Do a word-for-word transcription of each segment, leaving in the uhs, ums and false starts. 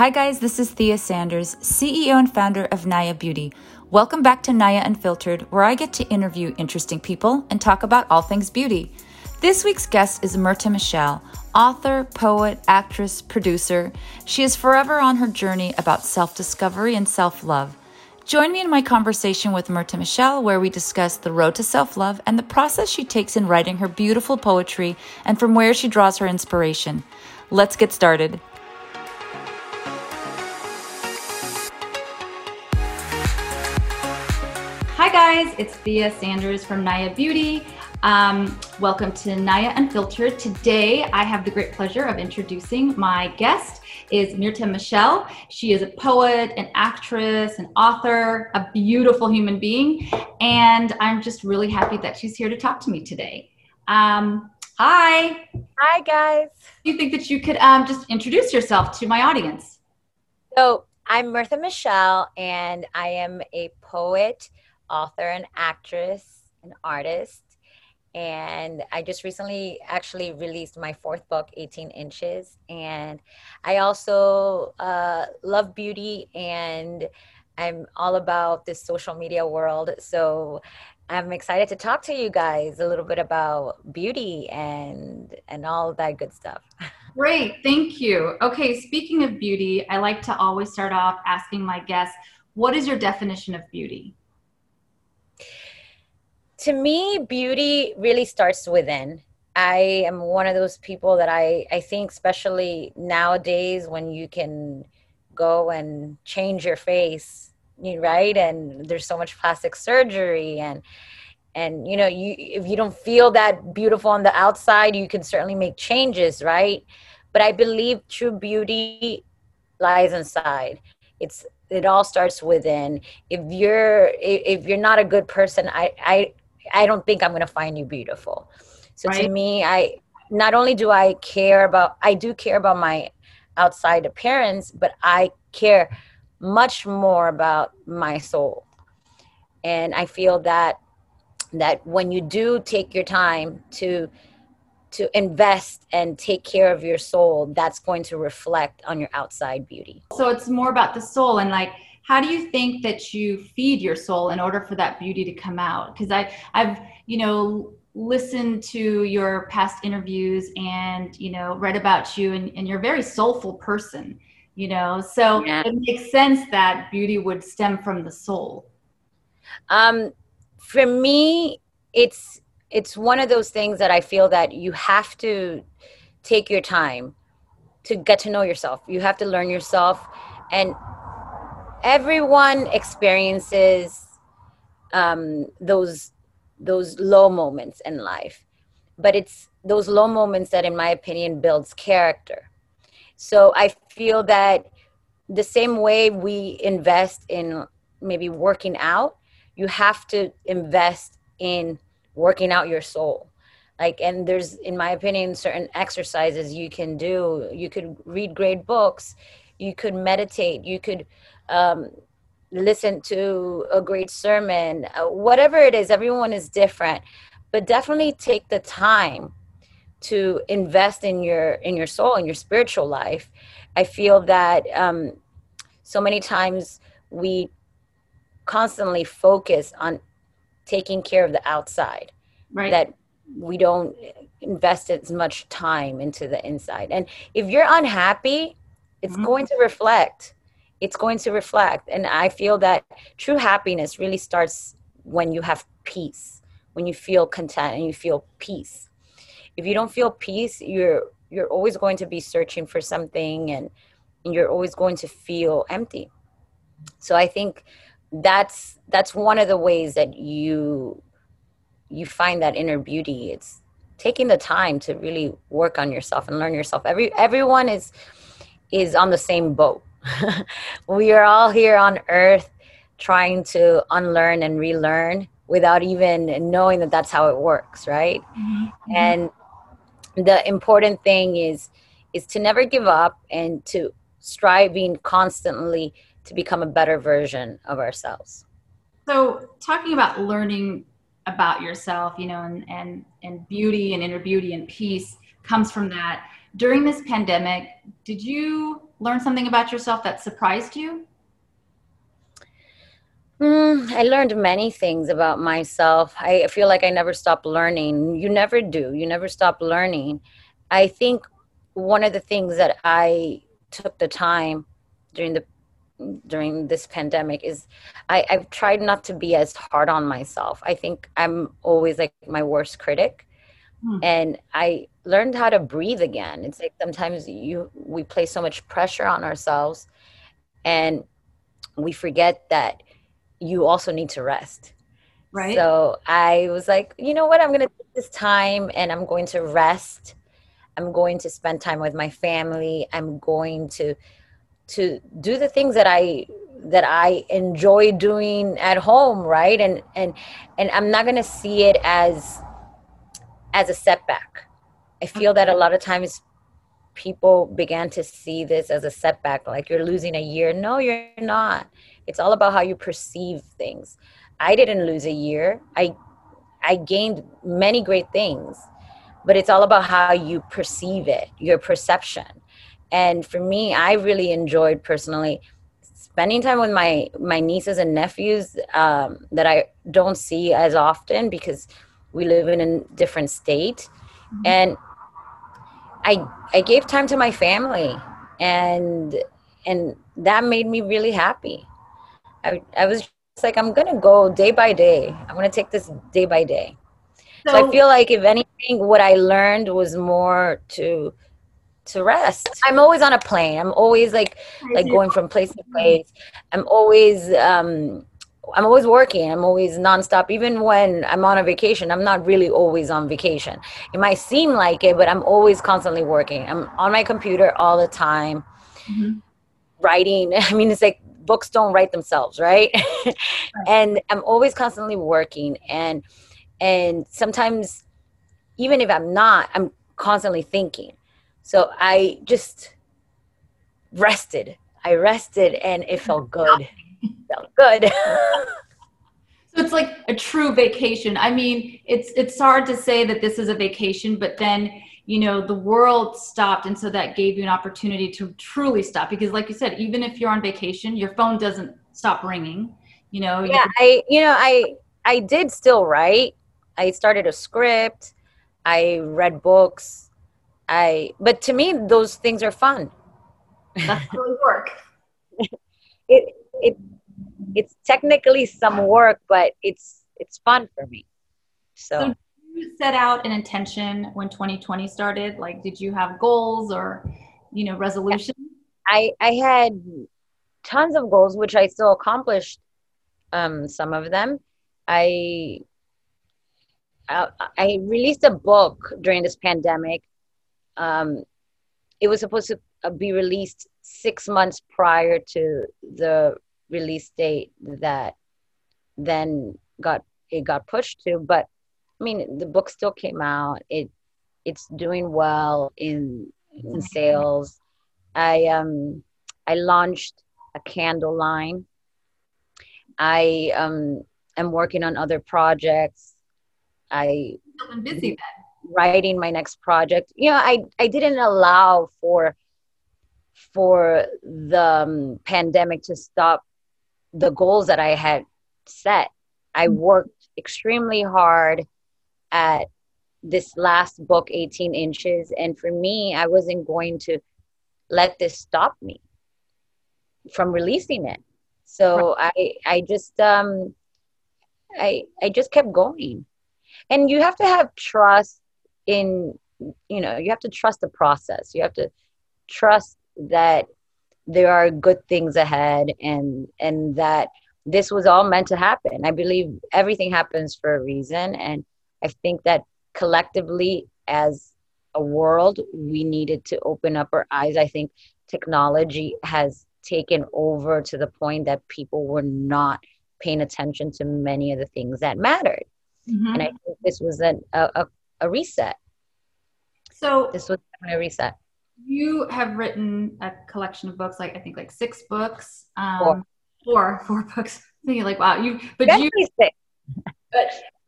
Hi guys, this is Thea Sanders, C E O and founder of Naya Beauty. Welcome back to Naya Unfiltered, where I get to interview interesting people and talk about all things beauty. This week's guest is Mirtha Michelle, author, poet, actress, producer. She is forever on her journey about self-discovery and self-love. Join me in my conversation with Mirtha Michelle, where we discuss the road to self-love and the process she takes in writing her beautiful poetry and from where she draws her inspiration. Let's get started. Hi guys, it's Thea Sanders from Naya Beauty. Um, welcome to Naya Unfiltered. Today, I have the great pleasure of introducing my guest is Mirtha Michelle. She is a poet, an actress, an author, a beautiful human being, and I'm just really happy that she's here to talk to me today. Um, hi. Hi, guys. Do you think that you could um, just introduce yourself to my audience? So I'm Mirtha Michelle, and I am a poet, author, and actress, an artist. And I just recently actually released my fourth book, eighteen inches. And I also uh, love beauty, and I'm all about this social media world. So I'm excited to talk to you guys a little bit about beauty and and all that good stuff. Great, thank you. Okay, speaking of beauty, I like to always start off asking my guests, what is your definition of beauty? To me, beauty really starts within. I am one of those people that I, I think, especially nowadays when you can go and change your face, right? And there's so much plastic surgery and, and you know, you if you don't feel that beautiful on the outside, you can certainly make changes, right? But I believe true beauty lies inside. It's it all starts within. If you're if you're not a good person, I I I don't think I'm going to find you beautiful. So right. To me, I not only do I care about, I do care about my outside appearance, but I care much more about my soul. And I feel that that when you do take your time to to invest and take care of your soul, that's going to reflect on your outside beauty. So it's more about the soul, and like, how do you think that you feed your soul in order for that beauty to come out? Because I, I've, you know, listened to your past interviews and, you know, read about you, and, and you're a very soulful person, you know, so yeah. It makes sense that beauty would stem from the soul. Um, for me, it's, it's one of those things that I feel that you have to take your time to get to know yourself. You have to learn yourself, and everyone experiences um, those those low moments in life, but it's those low moments that, in my opinion, builds character. So I feel that the same way we invest in maybe working out, you have to invest in working out your soul. Like, and there's, in my opinion, certain exercises you can do. You could read great books, you could meditate, you could um, listen to a great sermon, uh, whatever it is, everyone is different, but definitely take the time to invest in your, in your soul, in your spiritual life. I feel that um, so many times we constantly focus on taking care of the outside, right? That we don't invest as much time into the inside. And if you're unhappy, it's mm-hmm. going to reflect. It's going to reflect. And I feel that true happiness really starts when you have peace, when you feel content and you feel peace. If you don't feel peace, you're you're always going to be searching for something, and, and you're always going to feel empty. So I think that's that's one of the ways that you you find that inner beauty. It's taking the time to really work on yourself and learn yourself. Every everyone is is on the same boat. We are all here on earth trying to unlearn and relearn without even knowing that that's how it works, right? Mm-hmm. And the important thing is is to never give up and to striving constantly to become a better version of ourselves. So talking about learning about yourself, you know, and, and, and beauty and inner beauty and peace comes from that. During this pandemic, did you learn something about yourself that surprised you? Mm, I learned many things about myself. I feel like I never stop learning. You never do. You never stop learning. I think one of the things that I took the time during the during this pandemic is I, I've tried not to be as hard on myself. I think I'm always like my worst critic. Mm. And I learned how to breathe again. It's like sometimes you we place so much pressure on ourselves and we forget that you also need to rest. Right. So I was like, you know what? I'm going to take this time and I'm going to rest. I'm going to spend time with my family. I'm going to to do the things that I that I enjoy doing at home, right? And and and I'm not going to see it as as a setback. I feel that a lot of times people began to see this as a setback, like you're losing a year. No, you're not. It's all about how you perceive things. I didn't lose a year. I I gained many great things, but it's all about how you perceive it, your perception. And for me, I really enjoyed personally spending time with my, my nieces and nephews um, that I don't see as often because we live in a different state. Mm-hmm. And I I gave time to my family, and and that made me really happy. I, I was just like, I'm going to go day by day. I'm going to take this day by day. So, so I feel like if anything, what I learned was more to to rest. I'm always on a plane. I'm always like like going from place to place. I'm always um, I'm always working. I'm always nonstop. Even when I'm on a vacation, I'm not really always on vacation. It might seem like it, but I'm always constantly working. I'm on my computer all the time, mm-hmm. writing. I mean, it's like, books don't write themselves, right? And I'm always constantly working, and and sometimes even if I'm not, I'm constantly thinking. So I just rested. I rested and it felt good. It felt good. So it's like a true vacation. I mean, it's it's hard to say that this is a vacation, but then you know, the world stopped. And so that gave you an opportunity to truly stop. Because like you said, even if you're on vacation, your phone doesn't stop ringing, you know? Yeah, you I, you know, I, I did still write. I started a script. I read books. I, but to me, those things are fun. That's really work. it, it, it's technically some work, but it's, it's fun for me. So. so set out an intention when twenty twenty started? Like, did you have goals or, you know, resolutions? I, I had tons of goals, which I still accomplished. Um, some of them. I, I, I released a book during this pandemic. Um, it was supposed to be released six months prior to the release date that then got, it got pushed to, but I mean, the book still came out. It it's doing well in in sales. I um I launched a candle line. I um am working on other projects. I I'm busy then. Writing my next project. You know, I I didn't allow for for the um, pandemic to stop the goals that I had set. I worked extremely hard at this last book, eighteen inches. And for me, I wasn't going to let this stop me from releasing it. So right. I, I just, um, I, I just kept going. And you have to have trust in, you know, you have to trust the process. You have to trust that there are good things ahead and, and that this was all meant to happen. I believe everything happens for a reason. And I think that collectively as a world, we needed to open up our eyes. I think technology has taken over to the point that people were not paying attention to many of the things that mattered. Mm-hmm. And I think this was an, a, a, a reset. So this was a reset. You have written a collection of books, like I think like six books, um, four. four, four books. You're like, wow, you, but you, but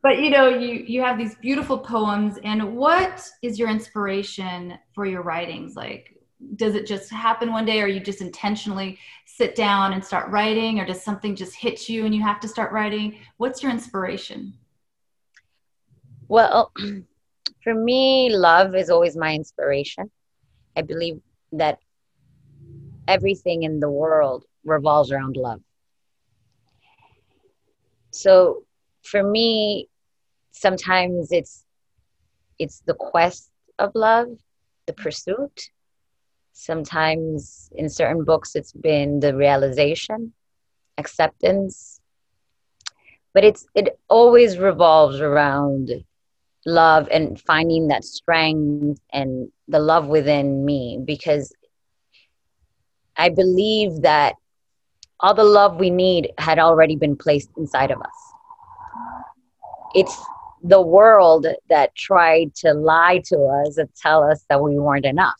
But, you know, you, you have these beautiful poems. And what is your inspiration for your writings? Like, does it just happen one day, or you just intentionally sit down and start writing, or does something just hit you and you have to start writing? What's your inspiration? Well, for me, love is always my inspiration. I believe that everything in the world revolves around love. So for me, sometimes it's it's the quest of love, the pursuit. Sometimes in certain books, it's been the realization, acceptance. But it's it always revolves around love and finding that strength and the love within me, because I believe that all the love we need had already been placed inside of us. It's the world that tried to lie to us and tell us that we weren't enough.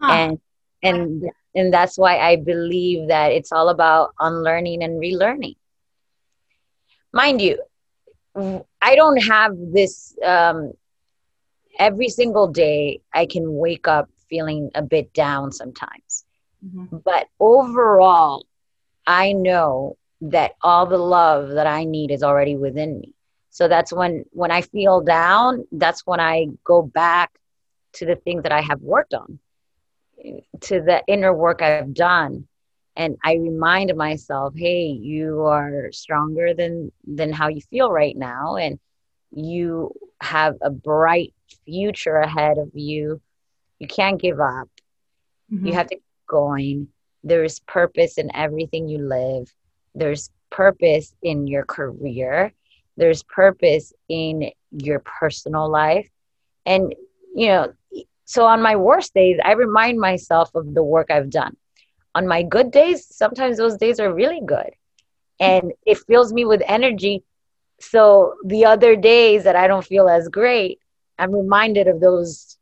Huh. And and and that's why I believe that it's all about unlearning and relearning. Mind you, I don't have this, um, every single day I can wake up feeling a bit down sometimes. Mm-hmm. But overall, I know that all the love that I need is already within me. So that's when, when I feel down, that's when I go back to the things that I have worked on, to the inner work I've done. And I remind myself, hey, you are stronger than, than how you feel right now. And you have a bright future ahead of you. You can't give up. Mm-hmm. You have to keep going. There is purpose in everything you live. There's purpose in your career. There's purpose in your personal life. And, you know, so on my worst days, I remind myself of the work I've done. On my good days, sometimes those days are really good. And it fills me with energy. So the other days that I don't feel as great, I'm reminded of those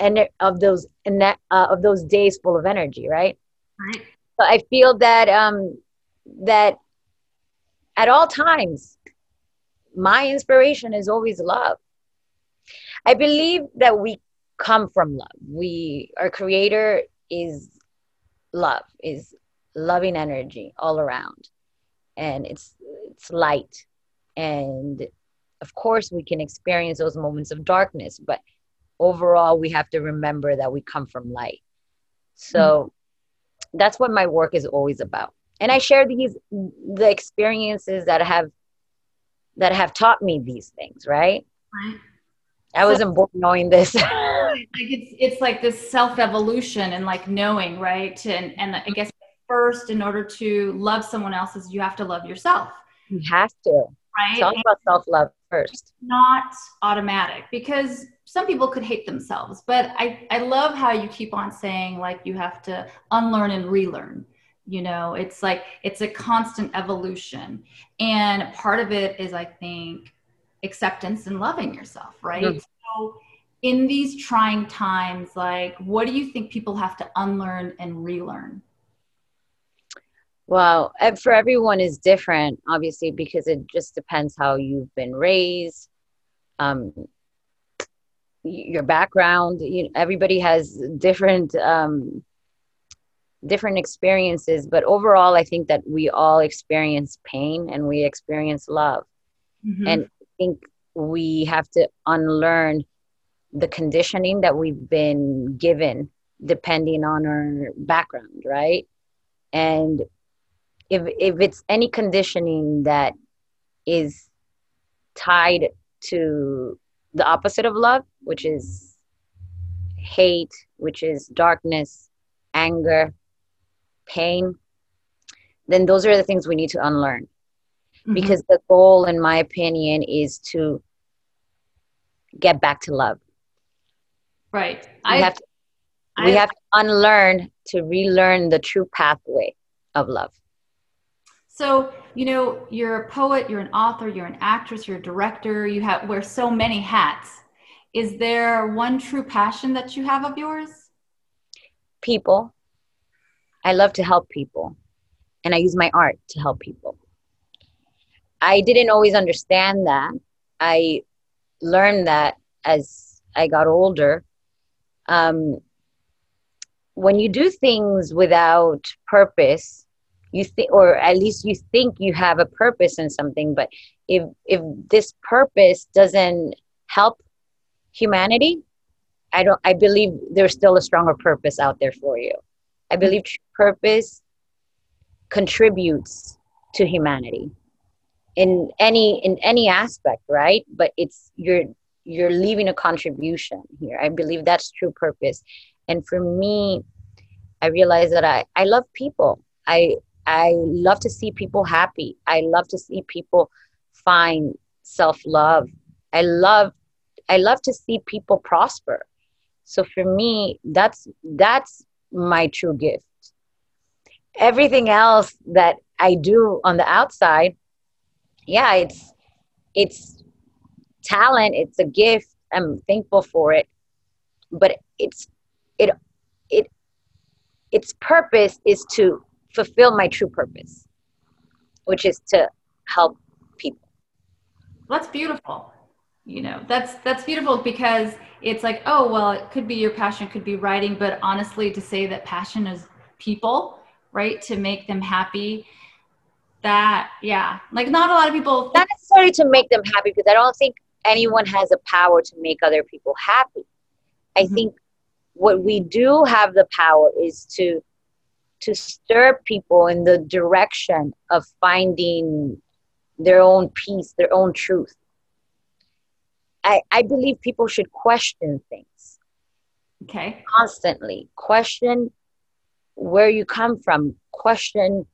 and of those uh, of those days full of energy, right? Right. So I feel that um, that at all times, my inspiration is always love. I believe that we come from love. We, our creator is love, is loving energy all around, and it's it's light. And of course we can experience those moments of darkness, but overall we have to remember that we come from light. So mm-hmm. that's what my work is always about. And I share these the experiences that have that have taught me these things, right? Right. I wasn't born knowing this. Like it's, it's like this self-evolution and like knowing, right? And and I guess first, in order to love someone else, is you have to love yourself. You have to. Right? It's all about self-love first. It's not automatic, because some people could hate themselves. But I, I love how you keep on saying like you have to unlearn and relearn. You know, it's like it's a constant evolution. And part of it is, I think, acceptance and loving yourself, right? Mm-hmm. So in these trying times, like, what do you think people have to unlearn and relearn? Well, for everyone is different, obviously, because it just depends how you've been raised, um, your background. You know, everybody has different um, different experiences, but overall, I think that we all experience pain and we experience love, mm-hmm. and I think we have to unlearn the conditioning that we've been given depending on our background, right? And if if it's any conditioning that is tied to the opposite of love, which is hate, which is darkness, anger, pain, then those are the things we need to unlearn. Mm-hmm. Because the goal, in my opinion, is to get back to love. Right. We, I, have, to, I, we have to unlearn to relearn the true pathway of love. So, you know, you're a poet, you're an author, you're an actress, you're a director, you have wear so many hats. Is there one true passion that you have of yours? People. I love to help people. And I use my art to help people. I didn't always understand that. I learned that as I got older. Um, when you do things without purpose, you think, or at least you think you have a purpose in something, but if if this purpose doesn't help humanity, I don't, I believe there's still a stronger purpose out there for you. I believe purpose contributes to humanity in any, in any aspect, right? But it's, you're, you're leaving a contribution here. I believe that's true purpose. And for me, I realized that I, I love people. I, I love to see people happy. I love to see people find self-love. I love, I love to see people prosper. So for me, that's, that's my true gift. Everything else that I do on the outside, yeah, it's, it's talent. It's a gift. I'm thankful for it, but it's, it, it, its purpose is to fulfill my true purpose, which is to help people. That's beautiful. You know, that's, that's beautiful, because it's like, oh, well, it could be your passion, could be writing, but honestly, to say that passion is people, right? To make them happy, that, yeah. Like, not a lot of people. Not necessarily to make them happy, because I don't think anyone has a power to make other people happy. I mm-hmm. think what we do have the power is to, to stir people in the direction of finding their own peace, their own truth. I, I believe people should question things. Okay. Constantly. Question where you come from. Question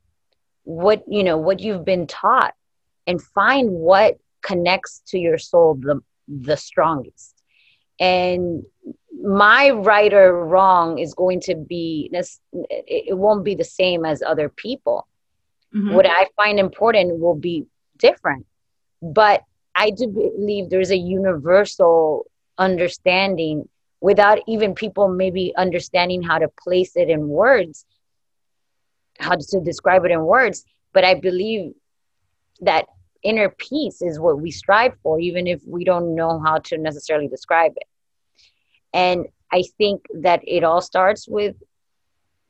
what, you know, what you've been taught, and find what connects to your soul the, the strongest. And my right or wrong is going to be, it won't be the same as other people. Mm-hmm. What I find important will be different. But I do believe there's a universal understanding without even people maybe understanding how to place it in words, how to describe it in words. But I believe that inner peace is what we strive for, even if we don't know how to necessarily describe it. And I think that it all starts with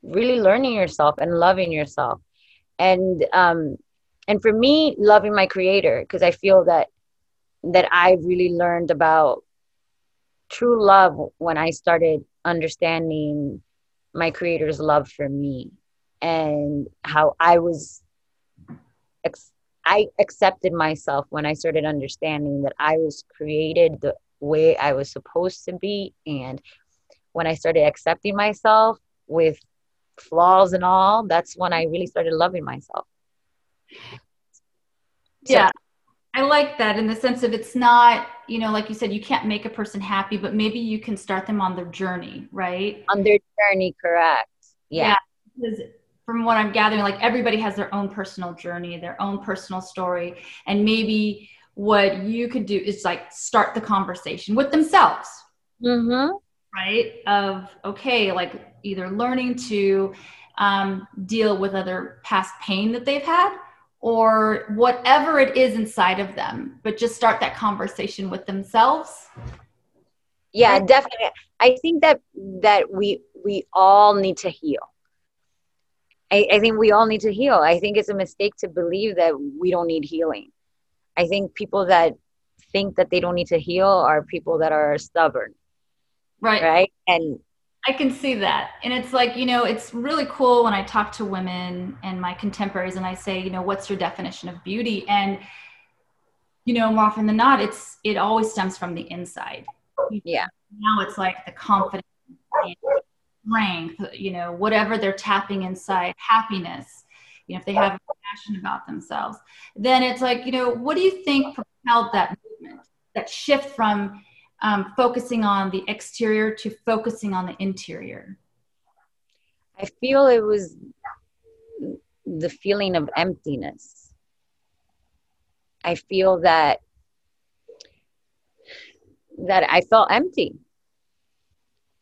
really learning yourself and loving yourself. And, um, and for me, loving my creator, because I feel that that I really learned about true love when I started understanding my creator's love for me, and how I was, ex- I accepted myself when I started understanding that I was created the way I was supposed to be. And when I started accepting myself with flaws and all, that's when I really started loving myself. So, yeah. I like that, in the sense of, it's not, you know, like you said, you can't make a person happy, but maybe you can start them on their journey, right? On their journey, correct. Yeah. Yeah, because from what I'm gathering, like, everybody has their own personal journey, their own personal story. And maybe what you could do is, like, start the conversation with themselves, mm-hmm. right? Of, okay, like, either learning to um, deal with other past pain that they've had, or whatever it is inside of them, but just start that conversation with themselves. Yeah, definitely. I think that that we we all need to heal. I, I think we all need to heal. I think it's a mistake to believe that we don't need healing. I think people that think that they don't need to heal are people that are stubborn. Right. Right? And I can see that. And it's like, you know, it's really cool when I talk to women and my contemporaries, and I say, you know, what's your definition of beauty? And, you know, more often than not, it's, it always stems from the inside. Yeah. Now it's like the confidence, and strength, you know, whatever they're tapping inside, happiness, you know, if they have a passion about themselves, then it's like, you know, what do you think propelled that movement, that shift from Um, focusing on the exterior to focusing on the interior? I feel it was the feeling of emptiness. I feel that that I felt empty.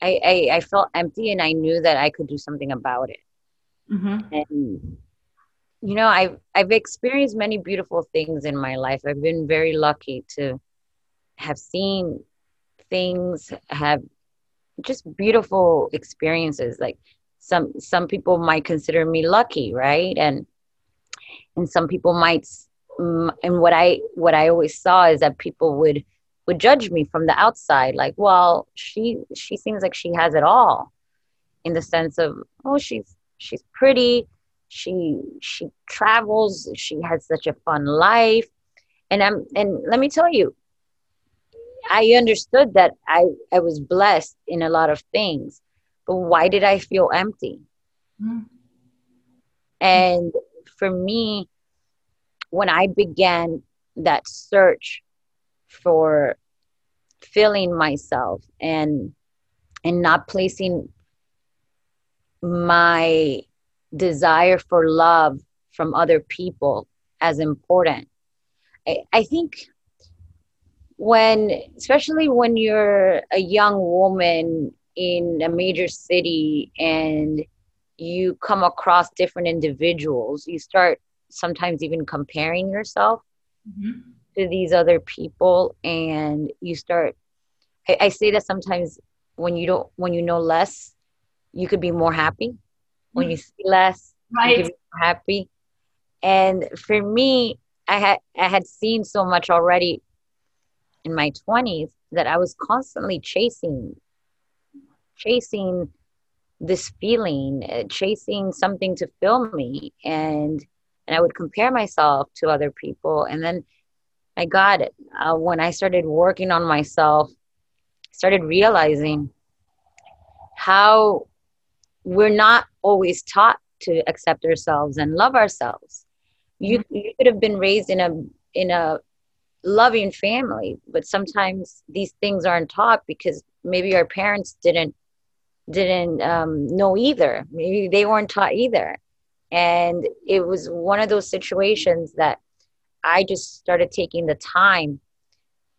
I, I, I felt empty, and I knew that I could do something about it. Mm-hmm. And you know, I've I've experienced many beautiful things in my life. I've been very lucky to have seen things, have just beautiful experiences. Like some some people might consider me lucky, right? And and some people might, and what I what I always saw is that people would would judge me from the outside, like, well, she she seems like she has it all, in the sense of, oh, she's she's pretty, she she travels, she has such a fun life. And I'm and let me tell you, I understood that I, I was blessed in a lot of things, but why did I feel empty? Mm-hmm. And for me, when I began that search for filling myself and and not placing my desire for love from other people as important, I, I think when, especially when you're a young woman in a major city and you come across different individuals, you start sometimes even comparing yourself mm-hmm. to these other people. And you start, I, I say that sometimes when you don't, when you know less, you could be more happy. Mm-hmm. When you see less, right. You could be more happy. And for me, I had, I had seen so much already in my twenties that I was constantly chasing, chasing this feeling, uh, chasing something to fill me. And, and I would compare myself to other people. And then I got it. Uh, when I started working on myself, started realizing how we're not always taught to accept ourselves and love ourselves. You, you could have been raised in a, in a, loving family, but sometimes these things aren't taught because maybe our parents didn't didn't um, know either. Maybe they weren't taught either, and it was one of those situations that I just started taking the time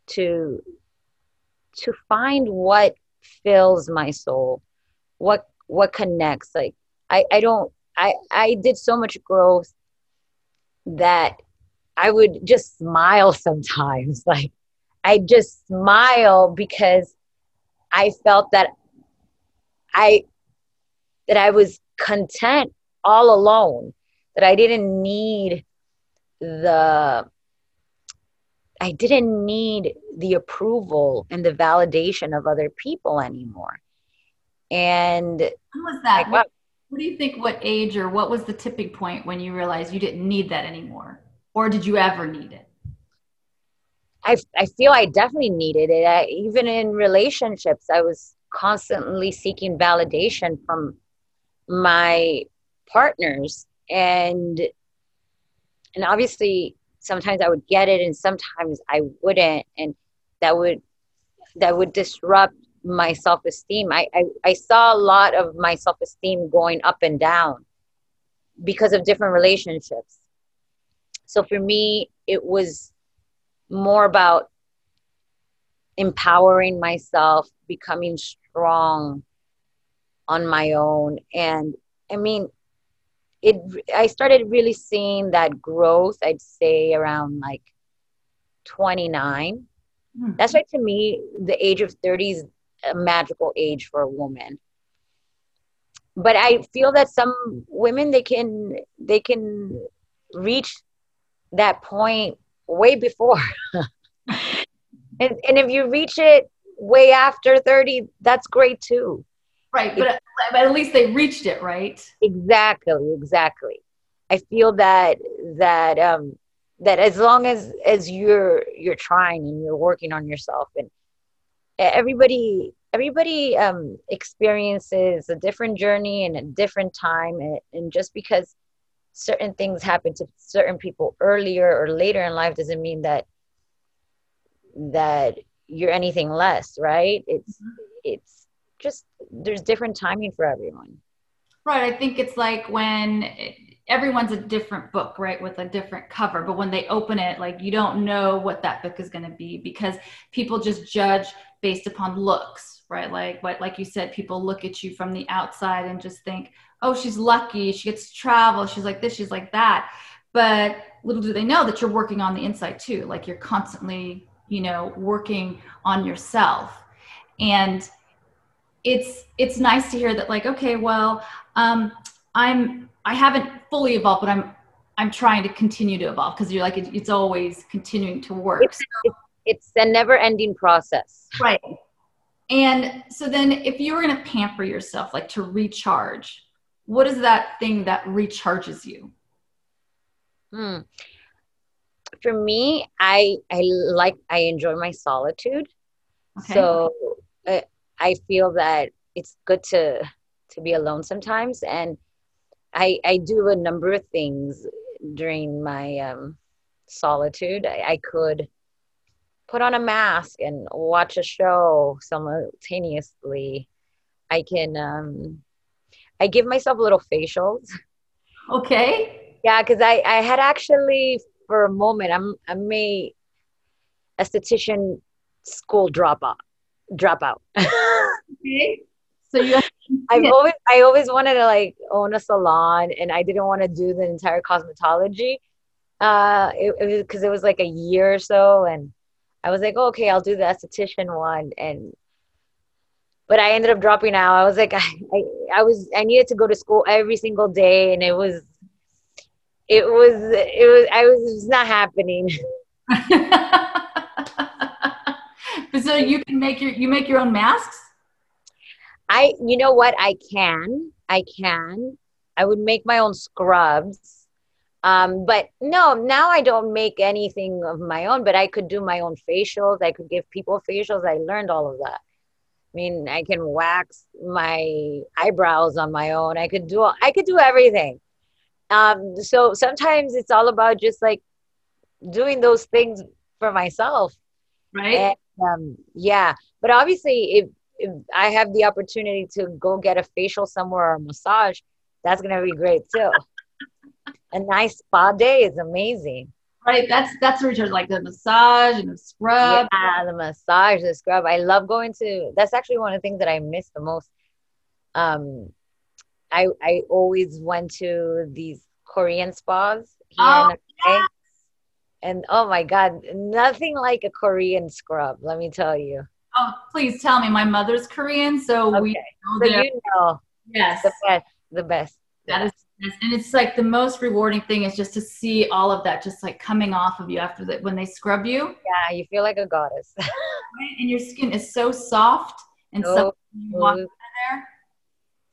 to to find what fills my soul, what what connects. Like I I don't I I did so much growth that I would just smile sometimes. Like I just smile because I felt that I that I was content all alone, that I didn't need the I didn't need the approval and the validation of other people anymore. And when was that? I, what, what do you think, what age or what was the tipping point when you realized you didn't need that anymore? Or did you ever need it? I, I feel I definitely needed it. I, even in relationships, I was constantly seeking validation from my partners. And, and obviously, sometimes I would get it and sometimes I wouldn't. And that would that would disrupt my self-esteem. I, I, I saw a lot of my self-esteem going up and down because of different relationships. So for me, it was more about empowering myself, becoming strong on my own. And I mean, it. I started really seeing that growth, I'd say around like twenty-nine. Mm-hmm. That's why to me, the age of thirty is a magical age for a woman. But I feel that some women, they can they can reach that point way before and and if you reach it way after thirty, that's great too, right? But at least they reached it, right? Exactly exactly. I feel that that um that as long as as you're you're trying and you're working on yourself, and everybody everybody um experiences a different journey and a different time, and, and just because certain things happen to certain people earlier or later in life doesn't mean that that you're anything less, right? It's mm-hmm. it's just, there's different timing for everyone. Right. I think it's like when it, everyone's a different book, right? With a different cover, but when they open it, like you don't know what that book is going to be because people just judge based upon looks, right? Like what, like you said, people look at you from the outside and just think, oh, she's lucky, she gets to travel, she's like this, she's like that. But little do they know that you're working on the inside too. Like you're constantly, you know, working on yourself. And it's it's nice to hear that, like, okay, well, um, I'm I haven't fully evolved, but I'm I'm trying to continue to evolve, because you're like, it, it's always continuing to work. It's, so, it's a never-ending process, right? And so then, if you were going to pamper yourself, like to recharge, what is that thing that recharges you? Hmm. For me, I I like I enjoy my solitude, okay. so uh, I feel that it's good to to be alone sometimes, and I I do a number of things during my um, solitude. I, I could put on a mask and watch a show simultaneously. I can um, I give myself little facials. Okay. Yeah, because I I had actually. For a moment, I'm I'm a esthetician school dropout. Dropout. Okay. So you. I've yeah. always I always wanted to like own a salon, and I didn't want to do the entire cosmetology. Uh, it because it, it was like a year or so, and I was like, oh, okay, I'll do the esthetician one, and but I ended up dropping out. I was like, I I, I was I needed to go to school every single day, and it was. It was, it was, I was, it was not happening. So you can make your, you make your own masks? I, you know what? I can, I can, I would make my own scrubs. Um, but no, now I don't make anything of my own, but I could do my own facials. I could give people facials. I learned all of that. I mean, I can wax my eyebrows on my own. I could do, all, I could do everything. Um, so sometimes it's all about just like doing those things for myself. Right. And, um, yeah. But obviously if, if I have the opportunity to go get a facial somewhere or a massage, that's going to be great too. A nice spa day is amazing. Right. That's, that's Richard, like the massage and the scrub. Yeah, the massage, the scrub. I love going to, that's actually one of the things that I miss the most. Um, I, I always went to these Korean spas here oh, in yes. and oh my God, nothing like a Korean scrub. Let me tell you. Oh, please tell me. My mother's Korean, so okay. we know. So there. You know, yes, the best, the best. That is, and it's like the most rewarding thing is just to see all of that, just like coming off of you after that when they scrub you. Yeah, you feel like a goddess. And your skin is so soft and oh, so you walk out of there.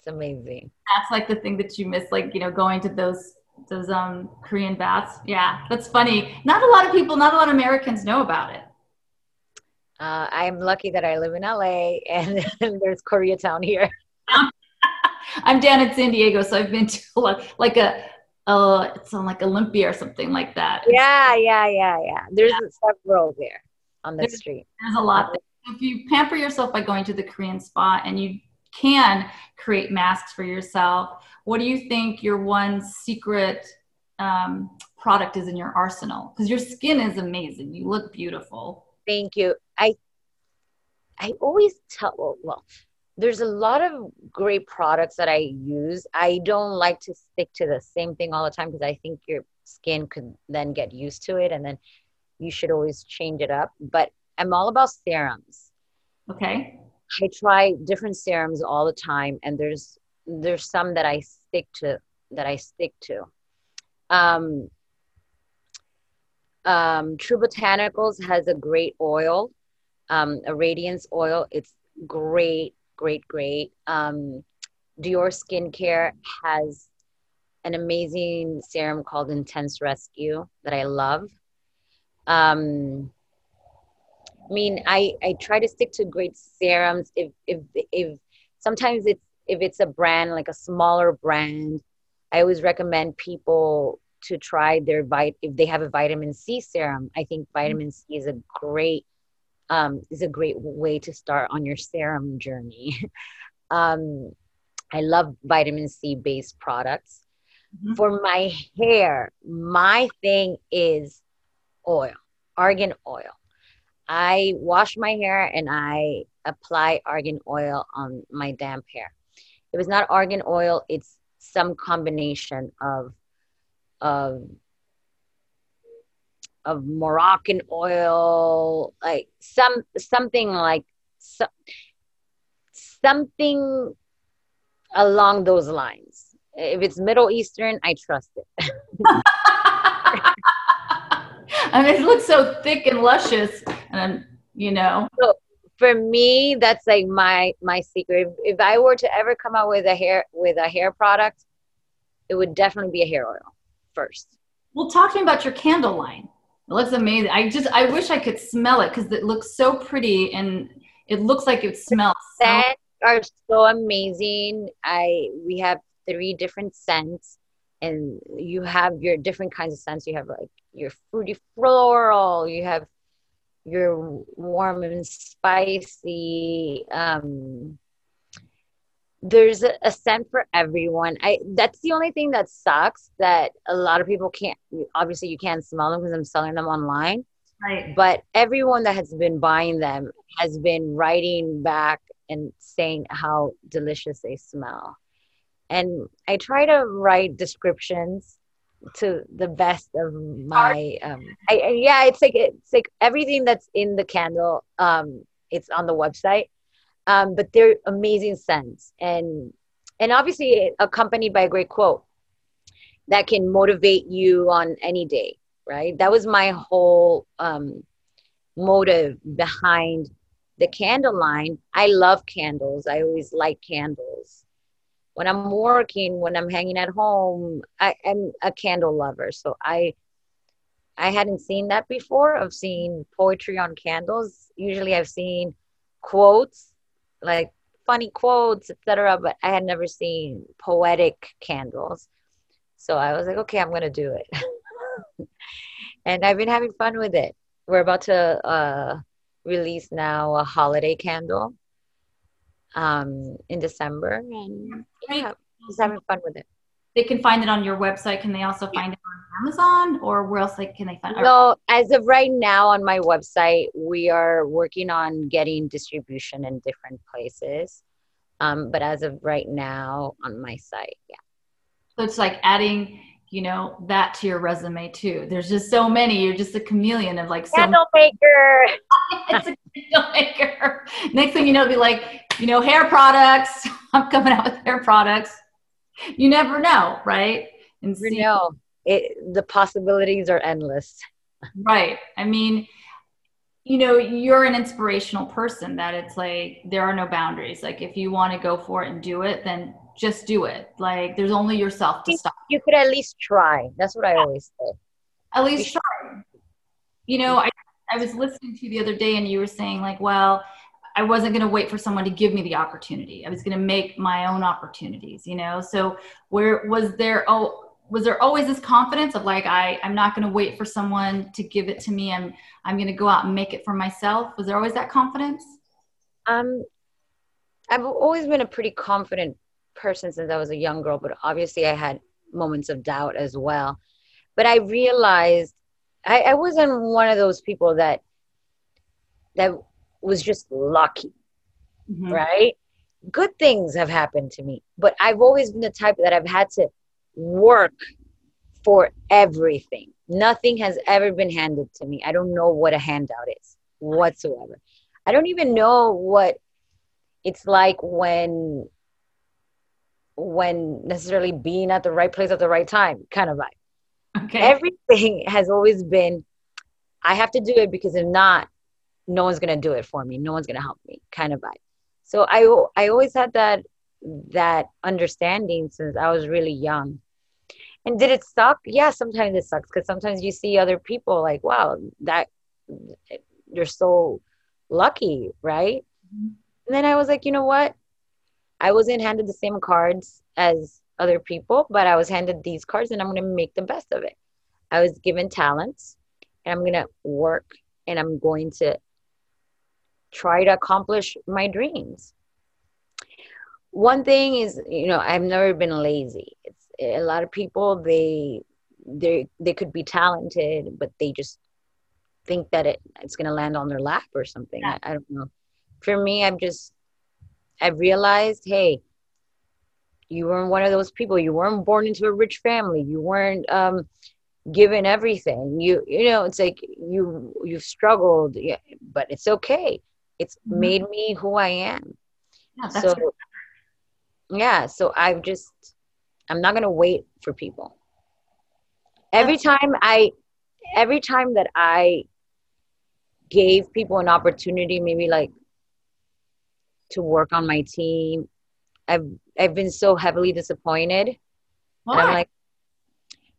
It's amazing. That's like the thing that you miss, like, you know, going to those those um Korean baths. Yeah, that's funny. Not a lot of people, not a lot of Americans know about it. Uh, I'm lucky that I live in L A and, and there's Koreatown here. I'm down in San Diego, so I've been to like, like a uh, it's on like Olympia or something like that. Yeah, yeah, yeah, yeah. There's yeah. several there on the there's, street. There's a lot. There. If you pamper yourself by going to the Korean spa and you can create masks for yourself, what do you think your one secret um, product is in your arsenal? Because your skin is amazing. You look beautiful. Thank you. I I always tell, well, well, there's a lot of great products that I use. I don't like to stick to the same thing all the time because I think your skin could then get used to it and then you should always change it up. But I'm all about serums. Okay. I try different serums all the time, and there's there's some that I stick to that I stick to. Um, um, True Botanicals has a great oil, um, a radiance oil. It's great, great, great. Um, Dior Skincare has an amazing serum called Intense Rescue that I love. Um, I mean, I, I try to stick to great serums. If if if sometimes it's if it's a brand like a smaller brand, I always recommend people to try their vit if they have a vitamin C serum. I think vitamin C is a great um, is a great way to start on your serum journey. um, I love vitamin C based products. Mm-hmm. For my hair, my thing is oil, argan oil. I wash my hair and I apply argan oil on my damp hair. If it's not argan oil, it's some combination of of, of Moroccan oil, like some something like some, something along those lines. If it's Middle Eastern, I trust it. I mean, it looks so thick and luscious, and you know. So for me, that's like my my secret. If, if I were to ever come out with a hair with a hair product, it would definitely be a hair oil first. Well, talk to me about your candle line. It looks amazing. I just I wish I could smell it because it looks so pretty and it looks like it smells. The scents so- are so amazing. I we have three different scents, and you have your different kinds of scents. You have like your fruity floral, you have your warm and spicy. Um, there's a, a scent for everyone. I that's the only thing that sucks, that a lot of people can't, obviously you can't smell them because I'm selling them online. Right. But everyone that has been buying them has been writing back and saying how delicious they smell. And I try to write descriptions to the best of my, um, I, I, yeah, it's like, it's like everything that's in the candle, um, it's on the website, um, but they're amazing scents. And, and obviously accompanied by a great quote that can motivate you on any day, right? That was my whole um, motive behind the candle line. I love candles. I always like candles. When I'm working, when I'm hanging at home, I, I'm a candle lover. So I I hadn't seen that before, of seeing poetry on candles. Usually I've seen quotes, like funny quotes, et cetera. But I had never seen poetic candles. So I was like, okay, I'm going to do it. And I've been having fun with it. We're about to uh, release now a holiday candle. Um, in December, and yeah, just having fun with it. They can find it on your website. Can they also find it on Amazon, or where else like, can they find it? So as of right now on my website, we are working on getting distribution in different places. Um, but as of right now on my site, yeah. So it's like adding, you know, that to your resume too. There's just so many. You're just a chameleon of like. Candle so maker. It's a candle maker. Next thing you know, it'll be like, you know, hair products. I'm coming out with hair products. You never know, right? And see, you know, it, the possibilities are endless. Right. I mean, you know, you're an inspirational person that it's like, there are no boundaries. Like if you want to go for it and do it, then just do it. Like there's only yourself to stop. You could at least try. That's what I always say. At least try. You know, I, I was listening to you the other day and you were saying like, well, I wasn't going to wait for someone to give me the opportunity. I was going to make my own opportunities, you know? So where was there, oh, was there always this confidence of like, I, I'm not going to wait for someone to give it to me. I'm, I'm going to go out and make it for myself. Was there always that confidence? Um, I've always been a pretty confident person since I was a young girl, but obviously I had moments of doubt as well. But I realized I, I wasn't one of those people that, that, was just lucky, mm-hmm. right? Good things have happened to me, but I've always been the type that I've had to work for everything. Nothing has ever been handed to me. I don't know what a handout is whatsoever. I don't even know what it's like when, when necessarily being at the right place at the right time kind of vibe. Okay. Everything has always been, I have to do it because if not, no one's going to do it for me. No one's going to help me kind of vibe. So I, I always had that, that understanding since I was really young. And did it suck? Yeah, sometimes it sucks because sometimes you see other people like, wow, that you're so lucky, right? Mm-hmm. And then I was like, you know what? I wasn't handed the same cards as other people, but I was handed these cards and I'm going to make the best of it. I was given talents and I'm going to work and I'm going to try to accomplish my dreams. One thing is, you know, I've never been lazy. It's a lot of people, they they they could be talented, but they just think that it it's going to land on their lap or something. Yeah. I, I don't know. For me, I've just, I've realized, hey, you weren't one of those people. You weren't born into a rich family. You weren't um, given everything. You, you know, it's like you, you've struggled, but it's okay. It's made me who I am. Yeah, that's so, good. yeah, so I'm just, I'm not going to wait for people. Every time I, every time that I gave people an opportunity, maybe like to work on my team, I've, I've been so heavily disappointed. Why? And I'm like,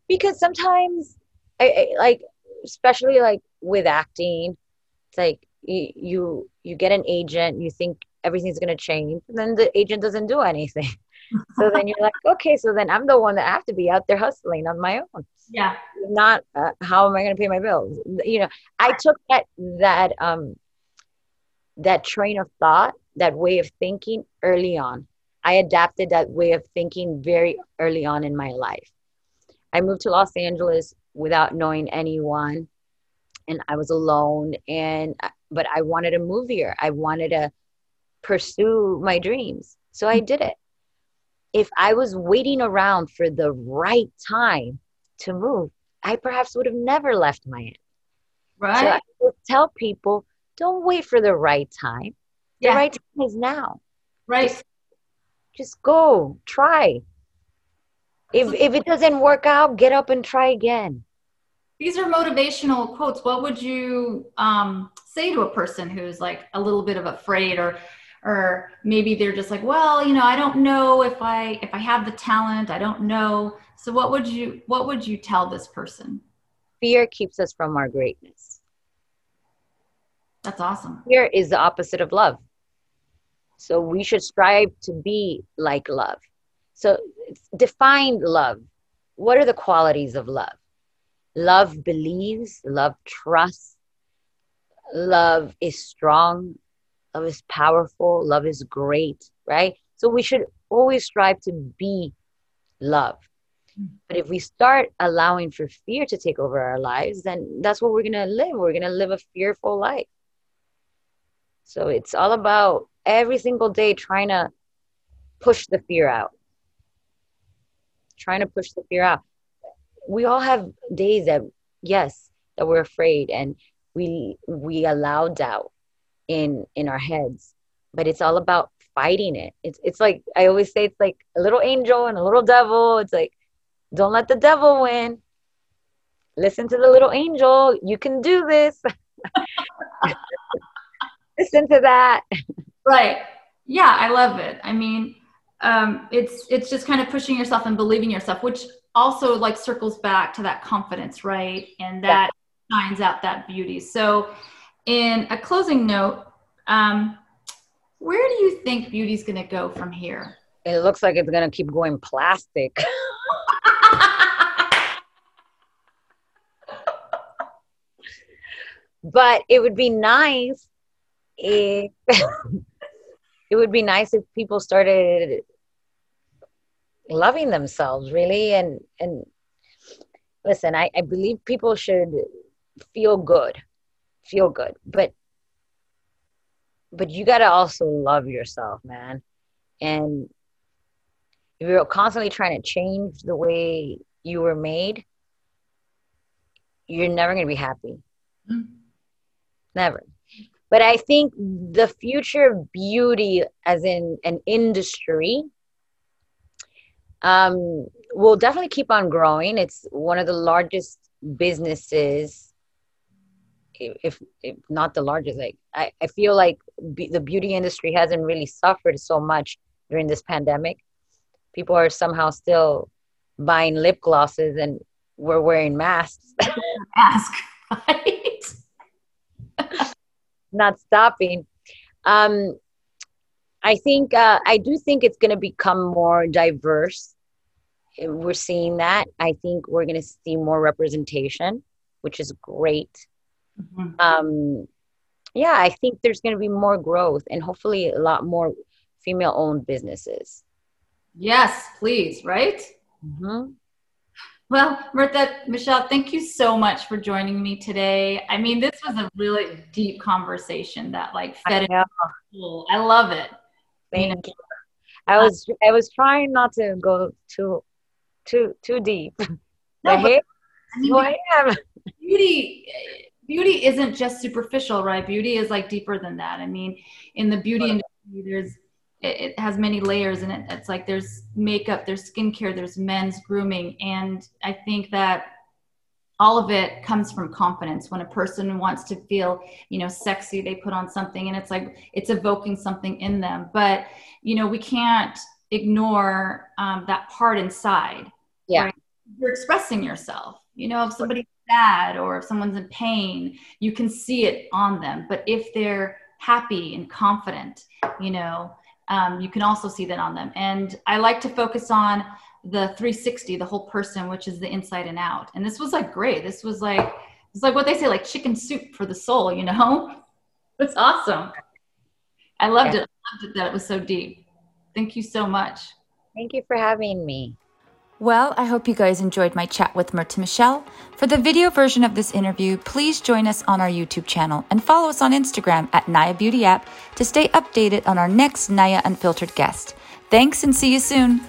because sometimes I, I like, especially like with acting, it's like you, you, you get an agent, you think everything's going to change, and then the agent doesn't do anything. So then you're like, okay, so then I'm the one that I have to be out there hustling on my own. Yeah. Not uh, how am I going to pay my bills? You know, I took that, that, um, that train of thought, that way of thinking early on. I adapted that way of thinking very early on in my life. I moved to Los Angeles without knowing anyone, and I was alone, and, but I wanted to move here. I wanted to pursue my dreams. So I did it. If I was waiting around for the right time to move, I perhaps would have never left Miami. Right. So I would tell people, don't wait for the right time. The yeah. right time is now. Right. Just, just go, try. If if it doesn't work out, get up and try again. These are motivational quotes. What would you um, say to a person who's like a little bit of afraid, or or maybe they're just like, well, you know, I don't know if I, if I have the talent, I don't know. So what would you, what would you tell this person? Fear keeps us from our greatness. That's awesome. Fear is the opposite of love. So we should strive to be like love. So define love. What are the qualities of love? Love believes, love trusts, love is strong, love is powerful, love is great, right? So we should always strive to be love. But if we start allowing for fear to take over our lives, then that's what we're going to live. We're going to live a fearful life. So it's all about every single day trying to push the fear out. Trying to push the fear out. We all have days that, yes, that we're afraid, and we we allow doubt in in our heads, but it's all about fighting it. It's it's like, I always say, it's like a little angel and a little devil. It's like, don't let the devil win. Listen to the little angel. You can do this. Listen to that. Right. Yeah, I love it. I mean, um, it's it's just kind of pushing yourself and believing yourself, which also like circles back to that confidence, right? And that yeah. shines out that beauty. So in a closing note, um, where do you think beauty's going to go from here? It looks like it's going to keep going plastic. But it would be nice if it would be nice if people started loving themselves, really. And, and listen, I, I believe people should feel good. feel good, but, but you got to also love yourself, man. And if you're constantly trying to change the way you were made, you're never going to be happy. Mm-hmm. Never. But I think the future of beauty as in an industry, um, will definitely keep on growing. It's one of the largest businesses, If, if not the largest. Like I, I feel like b- the beauty industry hasn't really suffered so much during this pandemic. People are somehow still buying lip glosses, and we're wearing masks. Mask, right? Not stopping. Um, I think uh, I do think it's going to become more diverse. We're seeing that. I think we're going to see more representation, which is great. Mm-hmm. Um, yeah, I think there's going to be more growth, and hopefully a lot more female-owned businesses. Yes, please. Right? Mm-hmm. Well, Mirtha Michelle, thank you so much for joining me today. I mean, this was a really deep conversation that like fed I, in I love it. Thank you. Know. you. I was I was trying not to go too too too deep. No, but hey, I mean, who I am. Beauty. Beauty isn't just superficial, right? Beauty is like deeper than that. I mean, in the beauty industry, there's it, it has many layers in it. It's like there's makeup, there's skincare, there's men's grooming. And I think that all of it comes from confidence. When a person wants to feel, you know, sexy, they put on something and it's like, it's evoking something in them. But, you know, we can't ignore um, that part inside. Yeah. Right? You're expressing yourself. You know, if somebody's sad or if someone's in pain, you can see it on them. But if they're happy and confident, you know, um, you can also see that on them. And I like to focus on the three sixty, the whole person, which is the inside and out. And this was like great. This was like, it's like what they say, like chicken soup for the soul, you know? It's awesome. I loved yeah. it. I loved it that it was so deep. Thank you so much. Thank you for having me. Well, I hope you guys enjoyed my chat with Mirtha Michelle. For the video version of this interview, please join us on our YouTube channel and follow us on Instagram at Naya Beauty App to stay updated on our next Naya Unfiltered guest. Thanks and see you soon.